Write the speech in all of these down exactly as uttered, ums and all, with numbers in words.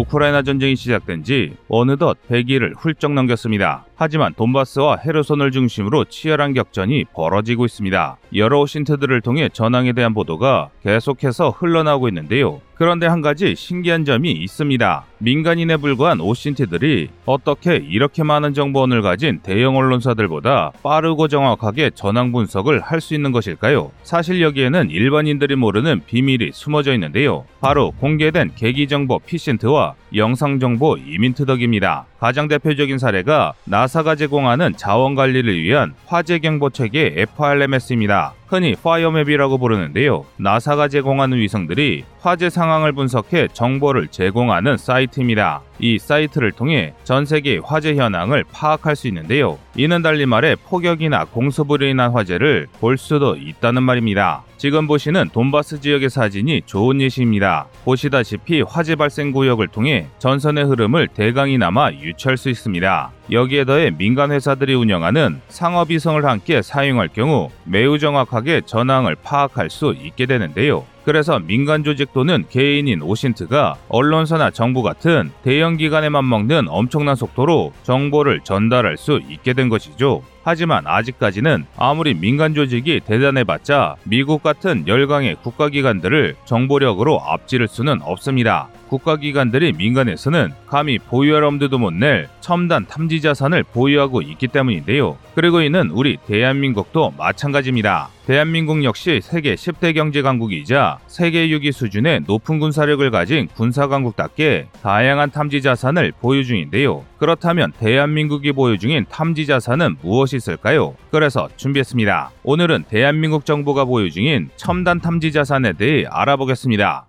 우크라이나 전쟁이 시작된 지 어느덧 백일을 훌쩍 넘겼습니다. 하지만 돈바스와 헤르손을 중심으로 치열한 격전이 벌어지고 있습니다. 여러 오신트들을 통해 전황에 대한 보도가 계속해서 흘러나오고 있는데요. 그런데 한 가지 신기한 점이 있습니다. 민간인에 불과한 오신트들이 어떻게 이렇게 많은 정보원을 가진 대형 언론사들보다 빠르고 정확하게 전황 분석을 할 수 있는 것일까요? 사실 여기에는 일반인들이 모르는 비밀이 숨어져 있는데요. 바로 공개된 계기정보 피신트와 영상정보 이민트 덕입니다. 가장 대표적인 사례가 나사가 제공하는 자원관리를 위한 화재경보체계 에프 알 엠 에스입니다. 흔히 파이어맵이라고 부르는데요. 나사가 제공하는 위성들이 화재 상황을 분석해 정보를 제공하는 사이트입니다. 이 사이트를 통해 전 세계의 화재 현황을 파악할 수 있는데요. 이는 달리 말해 폭격이나 공습으로 인한 화재를 볼 수도 있다는 말입니다. 지금 보시는 돈바스 지역의 사진이 좋은 예시입니다. 보시다시피 화재 발생 구역을 통해 전선의 흐름을 대강이나마 유추할 수 있습니다. 여기에 더해 민간 회사들이 운영하는 상업위성을 함께 사용할 경우 매우 정확하게 전황을 파악할 수 있게 되는데요. 그래서 민간 조직 또는 개인인 오신트가 언론사나 정부 같은 대형 기관에 맞먹는 엄청난 속도로 정보를 전달할 수 있게 된 것이죠. 하지만 아직까지는 아무리 민간 조직이 대단해봤자 미국 같은 열강의 국가기관들을 정보력으로 앞지를 수는 없습니다. 국가기관들이 민간에서는 감히 보유할 엄두도 못 낼 첨단 탐지 자산을 보유하고 있기 때문인데요. 그리고 이는 우리 대한민국도 마찬가지입니다. 대한민국 역시 세계 십 대 경제 강국이자 세계 육 위 수준의 높은 군사력을 가진 군사 강국답게 다양한 탐지 자산을 보유 중인데요. 그렇다면 대한민국이 보유 중인 탐지 자산은 무엇이 있을까요? 그래서 준비했습니다. 오늘은 대한민국 정부가 보유 중인 첨단 탐지 자산에 대해 알아보겠습니다.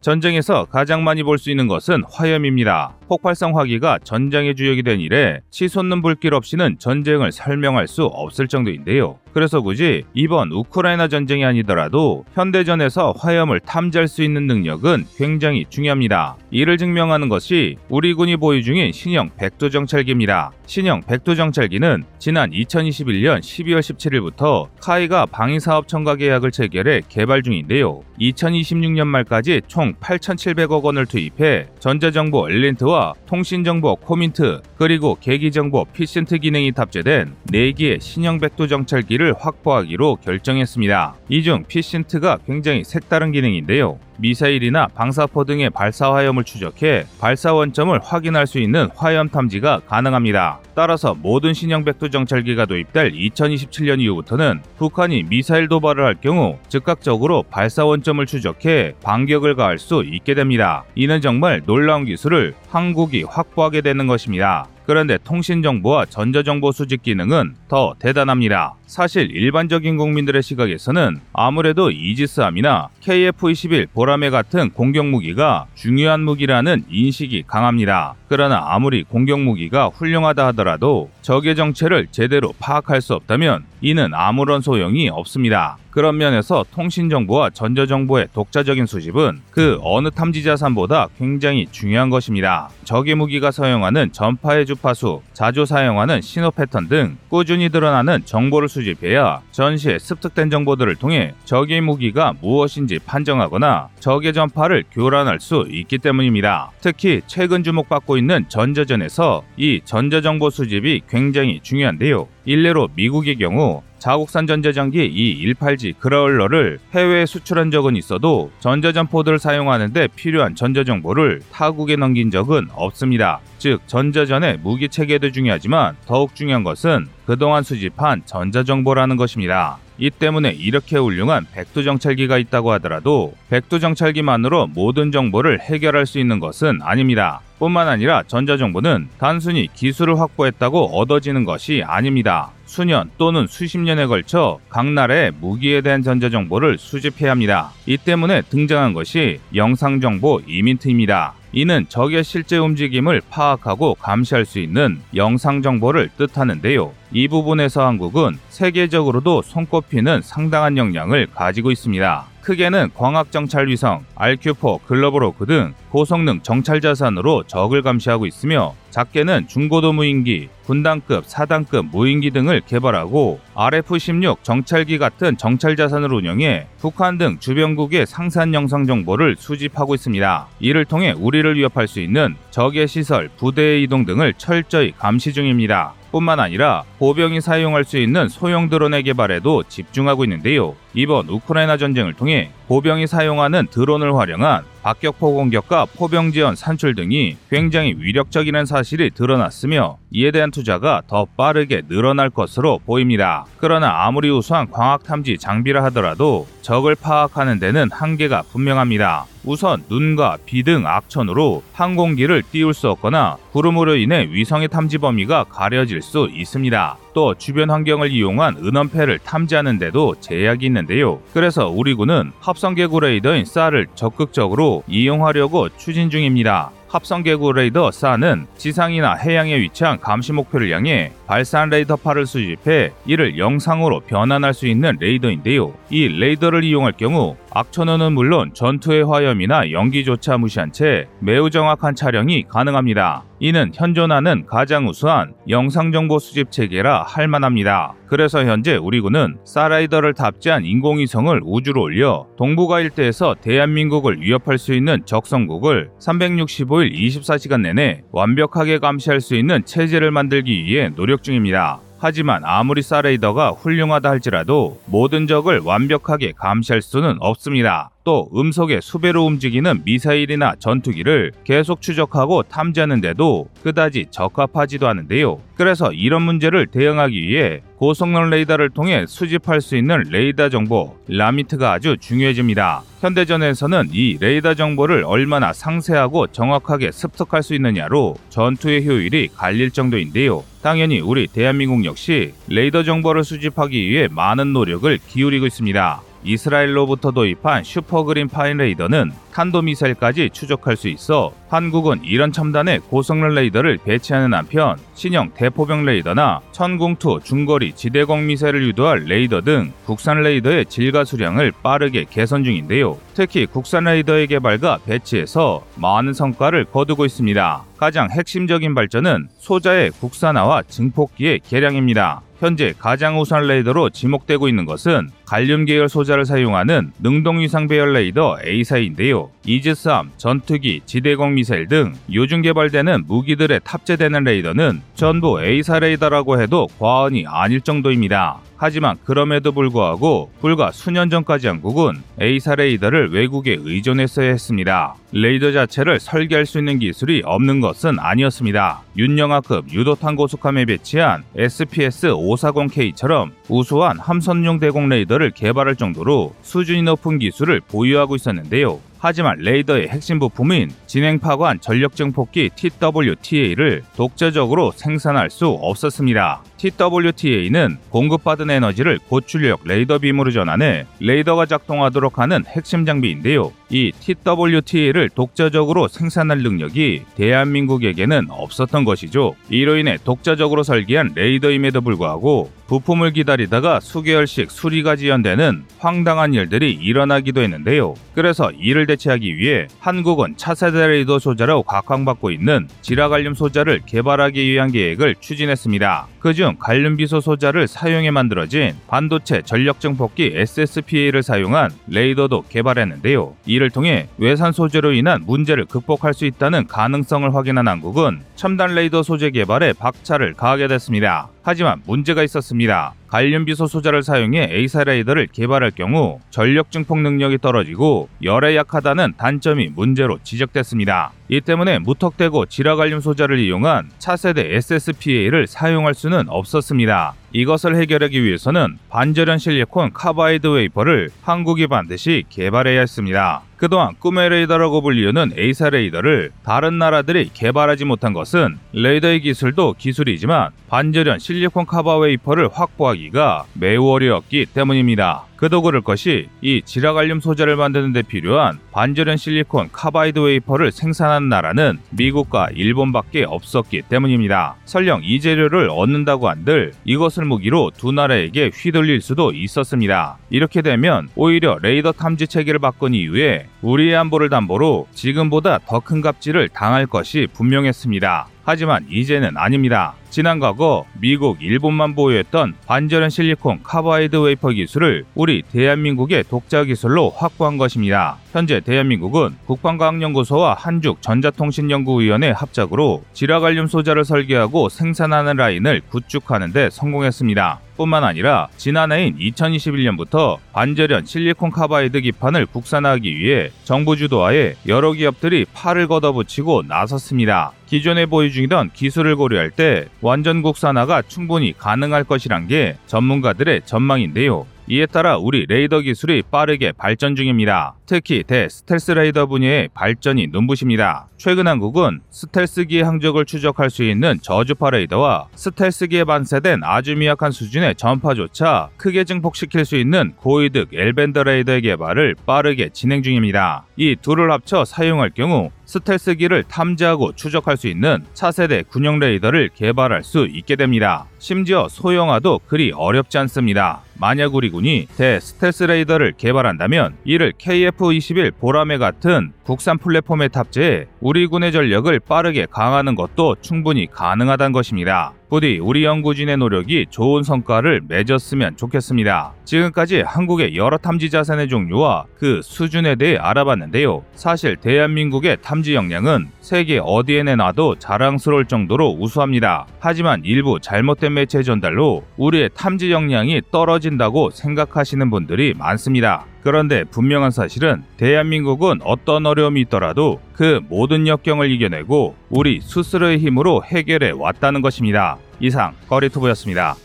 전쟁에서 가장 많이 볼 수 있는 것은 화염입니다. 폭발성 화기가 전장의 주역이 된 이래 치솟는 불길 없이는 전쟁을 설명할 수 없을 정도인데요. 그래서 굳이 이번 우크라이나 전쟁이 아니더라도 현대전에서 화염을 탐지할 수 있는 능력은 굉장히 중요합니다. 이를 증명하는 것이 우리 군이 보유 중인 신형 백두정찰기입니다. 신형 백두정찰기는 지난 이천이십일 년 십이월 십칠일부터 카이가 방위사업청과 계약을 체결해 개발 중인데요. 이천이십육 년 말까지 총 팔천칠백억 원을 투입해 전자정보 엘린트와 통신정보 코민트 그리고 계기정보 피신트 기능이 탑재된 네 개의 신형 백두정찰기를 확보하기로 결정했습니다. 이 중 피신트가 굉장히 색다른 기능인데요. 미사일이나 방사포 등의 발사화염을 추적해 발사 원점을 확인할 수 있는 화염 탐지가 가능합니다. 따라서 모든 신형 백두정찰기가 도입될 이천이십칠 년 이후부터는 북한이 미사일 도발을 할 경우 즉각적으로 발사 원점을 추적해 반격을 가할 수 있게 됩니다. 이는 정말 놀라운 기술을 한국이 확보하게 되는 것입니다. 그런데 통신정보와 전자정보 수집 기능은 더 대단합니다. 사실 일반적인 국민들의 시각에서는 아무래도 이지스함이나 케이 에프 이십일 보라매 같은 공격무기가 중요한 무기라는 인식이 강합니다. 그러나 아무리 공격무기가 훌륭하다 하더라도 적의 정체를 제대로 파악할 수 없다면 이는 아무런 소용이 없습니다. 그런 면에서 통신정보와 전자정보의 독자적인 수집은 그 어느 탐지자산보다 굉장히 중요한 것입니다. 적의 무기가 사용하는 전파의 주파수, 자주 사용하는 신호 패턴 등 꾸준히 드러나는 정보를 수집해야 전시에 습득된 정보들을 통해 적의 무기가 무엇인지 판정하거나 적의 전파를 교란할 수 있기 때문입니다. 특히 최근 주목받고 있는 전자전에서 이 전자정보 수집이 굉장히 중요한데요. 일례로 미국의 경우 자국산 전자전기 이 일팔지 그라울러를 해외에 수출한 적은 있어도 전자전포들을 사용하는 데 필요한 전자정보를 타국에 넘긴 적은 없습니다. 즉 전자전의 무기체계도 중요하지만 더욱 중요한 것은 그동안 수집한 전자정보라는 것입니다. 이 때문에 이렇게 훌륭한 백두정찰기가 있다고 하더라도 백두정찰기만으로 모든 정보를 해결할 수 있는 것은 아닙니다. 뿐만 아니라 전자정보는 단순히 기술을 확보했다고 얻어지는 것이 아닙니다. 수년 또는 수십 년에 걸쳐 각 나라의 무기에 대한 전자정보를 수집해야 합니다. 이 때문에 등장한 것이 영상정보 이민트입니다. 이는 적의 실제 움직임을 파악하고 감시할 수 있는 영상정보를 뜻하는데요. 이 부분에서 한국은 세계적으로도 손꼽히는 상당한 역량을 가지고 있습니다. 크게는 광학정찰위성, 알큐 사, 글로벌호크 등 고성능 정찰자산으로 적을 감시하고 있으며, 작게는 중고도 무인기, 군단급, 사단급 무인기 등을 개발하고 알에프 십육 정찰기 같은 정찰자산을 운영해 북한 등 주변국의 상산 영상 정보를 수집하고 있습니다. 이를 통해 우리를 위협할 수 있는 적의 시설, 부대의 이동 등을 철저히 감시 중입니다. 뿐만 아니라 보병이 사용할 수 있는 소형 드론의 개발에도 집중하고 있는데요. 이번 우크라이나 전쟁을 통해 보병이 사용하는 드론을 활용한 박격포 공격과 포병 지원 산출 등이 굉장히 위력적이라는 사실이 드러났으며, 이에 대한 투자가 더 빠르게 늘어날 것으로 보입니다. 그러나 아무리 우수한 광학탐지 장비라 하더라도 적을 파악하는 데는 한계가 분명합니다. 우선 눈과 비 등 악천후로 항공기를 띄울 수 없거나 구름으로 인해 위성의 탐지 범위가 가려질 수 있습니다. 또 주변 환경을 이용한 은원패를 탐지하는 데도 제약이 있는데요. 그래서 우리군은 합성계구 레이더인 에스에이를 적극적으로 이용하려고 추진 중입니다. 합성계구 레이더 에스에이는 지상이나 해양에 위치한 감시 목표를 향해 발사한 레이더파를 수집해 이를 영상으로 변환할 수 있는 레이더인데요. 이 레이더를 이용할 경우 악천후는 물론 전투의 화염이나 연기조차 무시한 채 매우 정확한 촬영이 가능합니다. 이는 현존하는 가장 우수한 영상정보 수집 체계라 할 만합니다. 그래서 현재 우리군은 에스에이 레이더를 탑재한 인공위성을 우주로 올려 동북아 일대에서 대한민국을 위협할 수 있는 적성국을 삼백육십오 일 이십사 시간 내내 완벽하게 감시할 수 있는 체제를 만들기 위해 노력 중입니다. 하지만 아무리 에스에이 레이더가 훌륭하다 할지라도 모든 적을 완벽하게 감시할 수는 없습니다. 또 음속에 수배로 움직이는 미사일이나 전투기를 계속 추적하고 탐지하는데도 그다지 적합하지도 않은데요. 그래서 이런 문제를 대응하기 위해 고성능 레이더를 통해 수집할 수 있는 레이더 정보, 라미트가 아주 중요해집니다. 현대전에서는 이 레이더 정보를 얼마나 상세하고 정확하게 습득할 수 있느냐로 전투의 효율이 갈릴 정도인데요. 당연히 우리 대한민국 역시 레이더 정보를 수집하기 위해 많은 노력을 기울이고 있습니다. 이스라엘로부터 도입한 슈퍼그린 파인 레이더는 탄도미사일까지 추적할 수 있어 한국은 이런 첨단의 고성능 레이더를 배치하는 한편 신형 대포병 레이더나 천궁 이 중거리 지대공 미사일을 유도할 레이더 등 국산 레이더의 질과 수량을 빠르게 개선 중인데요. 특히 국산 레이더의 개발과 배치에서 많은 성과를 거두고 있습니다. 가장 핵심적인 발전은 소자의 국산화와 증폭기의 개량입니다. 현재 가장 우수한 레이더로 지목되고 있는 것은 갈륨 계열 소자를 사용하는 능동위상 배열 레이더 에이사인데요. 이지스함, 전투기, 지대공 미사일 등 요즘 개발되는 무기들에 탑재되는 레이더는 전부 에이사 레이더라고 해도 과언이 아닐 정도입니다. 하지만 그럼에도 불구하고 불과 수년 전까지 한국은 에이사 레이더를 외국에 의존했어야 했습니다. 레이더 자체를 설계할 수 있는 기술이 없는 것은 아니었습니다. 윤영아급 유도탄 고속함에 배치한 에스피에스 오백사십 케이처럼 우수한 함선용 대공 레이더를 개발할 정도로 수준이 높은 기술을 보유하고 있었는데요. 하지만 레이더의 핵심 부품인 진행파관 전력증폭기 티 더블유 티 에이를 독자적으로 생산할 수 없었습니다. 티 더블유 티 에이는 공급받은 에너지를 고출력 레이더 빔으로 전환해 레이더가 작동하도록 하는 핵심 장비인데요. 이 티 더블유 티 에이를 독자적으로 생산할 능력이 대한민국에게는 없었던 것이죠. 이로 인해 독자적으로 설계한 레이더임에도 불구하고 부품을 기다리다가 수개월씩 수리가 지연되는 황당한 일들이 일어나기도 했는데요. 그래서 이를 대체하기 위해 한국은 차세대 레이더 소자로 각광받고 있는 지라갈륨 소자를 개발하기 위한 계획을 추진했습니다. 그중 갈륨비소 소자를 사용해 만들어진 반도체 전력증폭기 에스에스피에이를 사용한 레이더도 개발했는데요. 이를 통해 외산 소재로 인한 문제를 극복할 수 있다는 가능성을 확인한 한국은 첨단 레이더 소재 개발에 박차를 가하게 됐습니다. 하지만 문제가 있었습니다. 갈륨비소 소자를 사용해 에이사 레이더를 개발할 경우 전력 증폭 능력이 떨어지고 열에 약하다는 단점이 문제로 지적됐습니다. 이 때문에 무턱대고 지라갈륨 소자를 이용한 차세대 에스에스피에이를 사용할 수는 없었습니다. 이것을 해결하기 위해서는 반절연 실리콘 카바이드 웨이퍼를 한국이 반드시 개발해야 했습니다. 그동안 꿈의 레이더라고 불리우는 에이사 레이더를 다른 나라들이 개발하지 못한 것은 레이더의 기술도 기술이지만 반절연 실리콘 카바 웨이퍼를 확보하기가 매우 어려웠기 때문입니다. 그도 그럴 것이 이 지라갈륨 소재를 만드는 데 필요한 반절연 실리콘 카바이드 웨이퍼를 생산한 나라는 미국과 일본밖에 없었기 때문입니다. 설령 이 재료를 얻는다고 한들 이것을 무기로 두 나라에게 휘둘릴 수도 있었습니다. 이렇게 되면 오히려 레이더 탐지 체계를 바꾼 이후에 우리의 안보를 담보로 지금보다 더 큰 갑질을 당할 것이 분명했습니다. 하지만 이제는 아닙니다. 지난 과거 미국, 일본만 보유했던 반절연 실리콘 카바이드 웨이퍼 기술을 우리 대한민국의 독자 기술로 확보한 것입니다. 현재 대한민국은 국방과학연구소와 한죽 전자통신연구위원회 합작으로 지라갈륨 소자를 설계하고 생산하는 라인을 구축하는 데 성공했습니다. 뿐만 아니라 지난해인 이천이십일 년부터 반절연 실리콘 카바이드 기판을 국산화하기 위해 정부 주도하에 여러 기업들이 팔을 걷어붙이고 나섰습니다. 기존에 보유 중이던 기술을 고려할 때 완전 국산화가 충분히 가능할 것이란 게 전문가들의 전망인데요. 이에 따라 우리 레이더 기술이 빠르게 발전 중입니다. 특히 대 스텔스 레이더 분야의 발전이 눈부십니다. 최근 한국은 스텔스기의 항적을 추적할 수 있는 저주파 레이더와 스텔스기에 반세된 아주 미약한 수준의 전파조차 크게 증폭시킬 수 있는 고이득 L밴드 레이더의 개발을 빠르게 진행 중입니다. 이 둘을 합쳐 사용할 경우 스텔스기를 탐지하고 추적할 수 있는 차세대 군용 레이더를 개발할 수 있게 됩니다. 심지어 소형화도 그리 어렵지 않습니다. 만약 우리 군이 대 스텔스 레이더를 개발한다면 이를 케이에프 이십일 보라매 같은 국산 플랫폼에 탑재해 우리 군의 전력을 빠르게 강화하는 것도 충분히 가능하다는 것입니다. 부디 우리 연구진의 노력이 좋은 성과를 맺었으면 좋겠습니다. 지금까지 한국의 여러 탐지 자산의 종류와 그 수준에 대해 알아봤는데요. 사실 대한민국의 탐지 역량은 세계 어디에 내놔도 자랑스러울 정도로 우수합니다. 하지만 일부 잘못된 매체 전달로 우리의 탐지 역량이 떨어진다고 생각하시는 분들이 많습니다. 그런데 분명한 사실은 대한민국은 어떤 어려움이 있더라도 그 모든 역경을 이겨내고 우리 스스로의 힘으로 해결해 왔다는 것입니다. 이상 꺼리투브였습니다.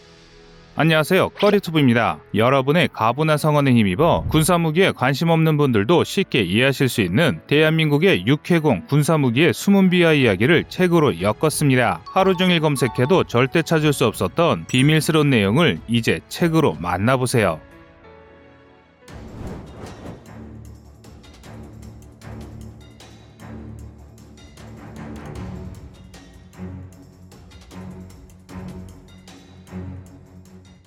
안녕하세요, 꺼리투브입니다. 여러분의 가분한 성원에 힘입어 군사무기에 관심 없는 분들도 쉽게 이해하실 수 있는 대한민국의 육해공 군사무기의 숨은 비하 이야기를 책으로 엮었습니다. 하루 종일 검색해도 절대 찾을 수 없었던 비밀스러운 내용을 이제 책으로 만나보세요.